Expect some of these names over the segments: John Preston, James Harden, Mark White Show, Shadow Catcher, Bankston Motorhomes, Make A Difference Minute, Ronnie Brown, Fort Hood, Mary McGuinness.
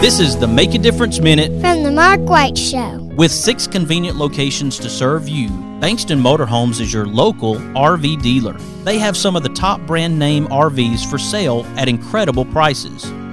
This is the Make a Difference Minute from the Mark White Show. With 6 convenient locations to serve you, Bankston Motorhomes is your local RV dealer. They have some of the top brand name RVs for sale at incredible prices.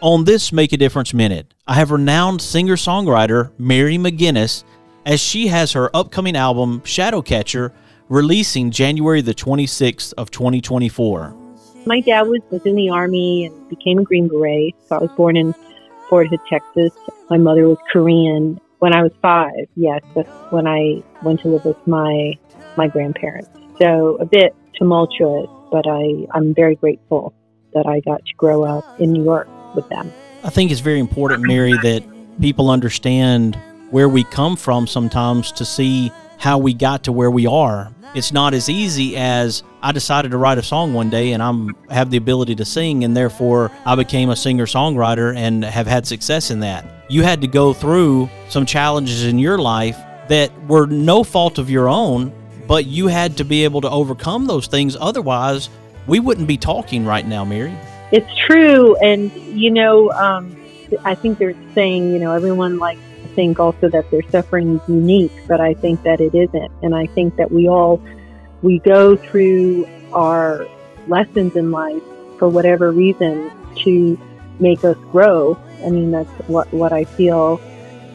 On this Make a Difference Minute, I have renowned singer-songwriter Mary McGuinness, as she has her upcoming album, Shadow Catcher, releasing January the 26th of 2024. My dad was in the Army and became a Green Beret, so I was born in Fort Hood, Texas. My mother was Korean. When I was 5, yes, that's when I went to live with my grandparents. So a bit tumultuous, but I'm very grateful that I got to grow up in New York with them. I think it's very important, Mary, that people understand where we come from sometimes to see how we got to where we are. It's not as easy as I decided to write a song one day and I have the ability to sing, and therefore I became a singer-songwriter and have had success in that. You had to go through some challenges in your life that were no fault of your own, but you had to be able to overcome those things. Otherwise, we wouldn't be talking right now, Mary. It's true. And, I think they're saying, everyone likes to think also that their suffering is unique, but I think that it isn't. And I think that we go through our lessons in life for whatever reason to make us grow. I mean, that's what I feel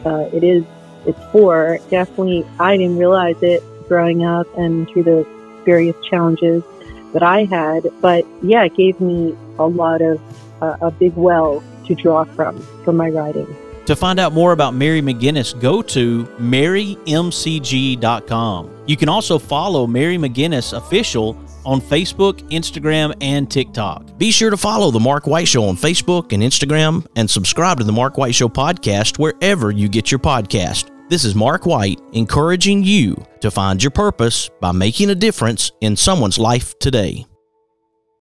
it's for. Definitely, I didn't realize it growing up and through the various challenges that I had. But yeah, it gave me a lot of a big well to draw for my writing. To find out more about Mary McGuinness, go to marymcg.com. You can also follow Mary McGuinness Official on Facebook, Instagram, and TikTok. Be sure to follow The Mark White Show on Facebook and Instagram, and subscribe to The Mark White Show podcast wherever you get your podcast. This is Mark White encouraging you to find your purpose by making a difference in someone's life today.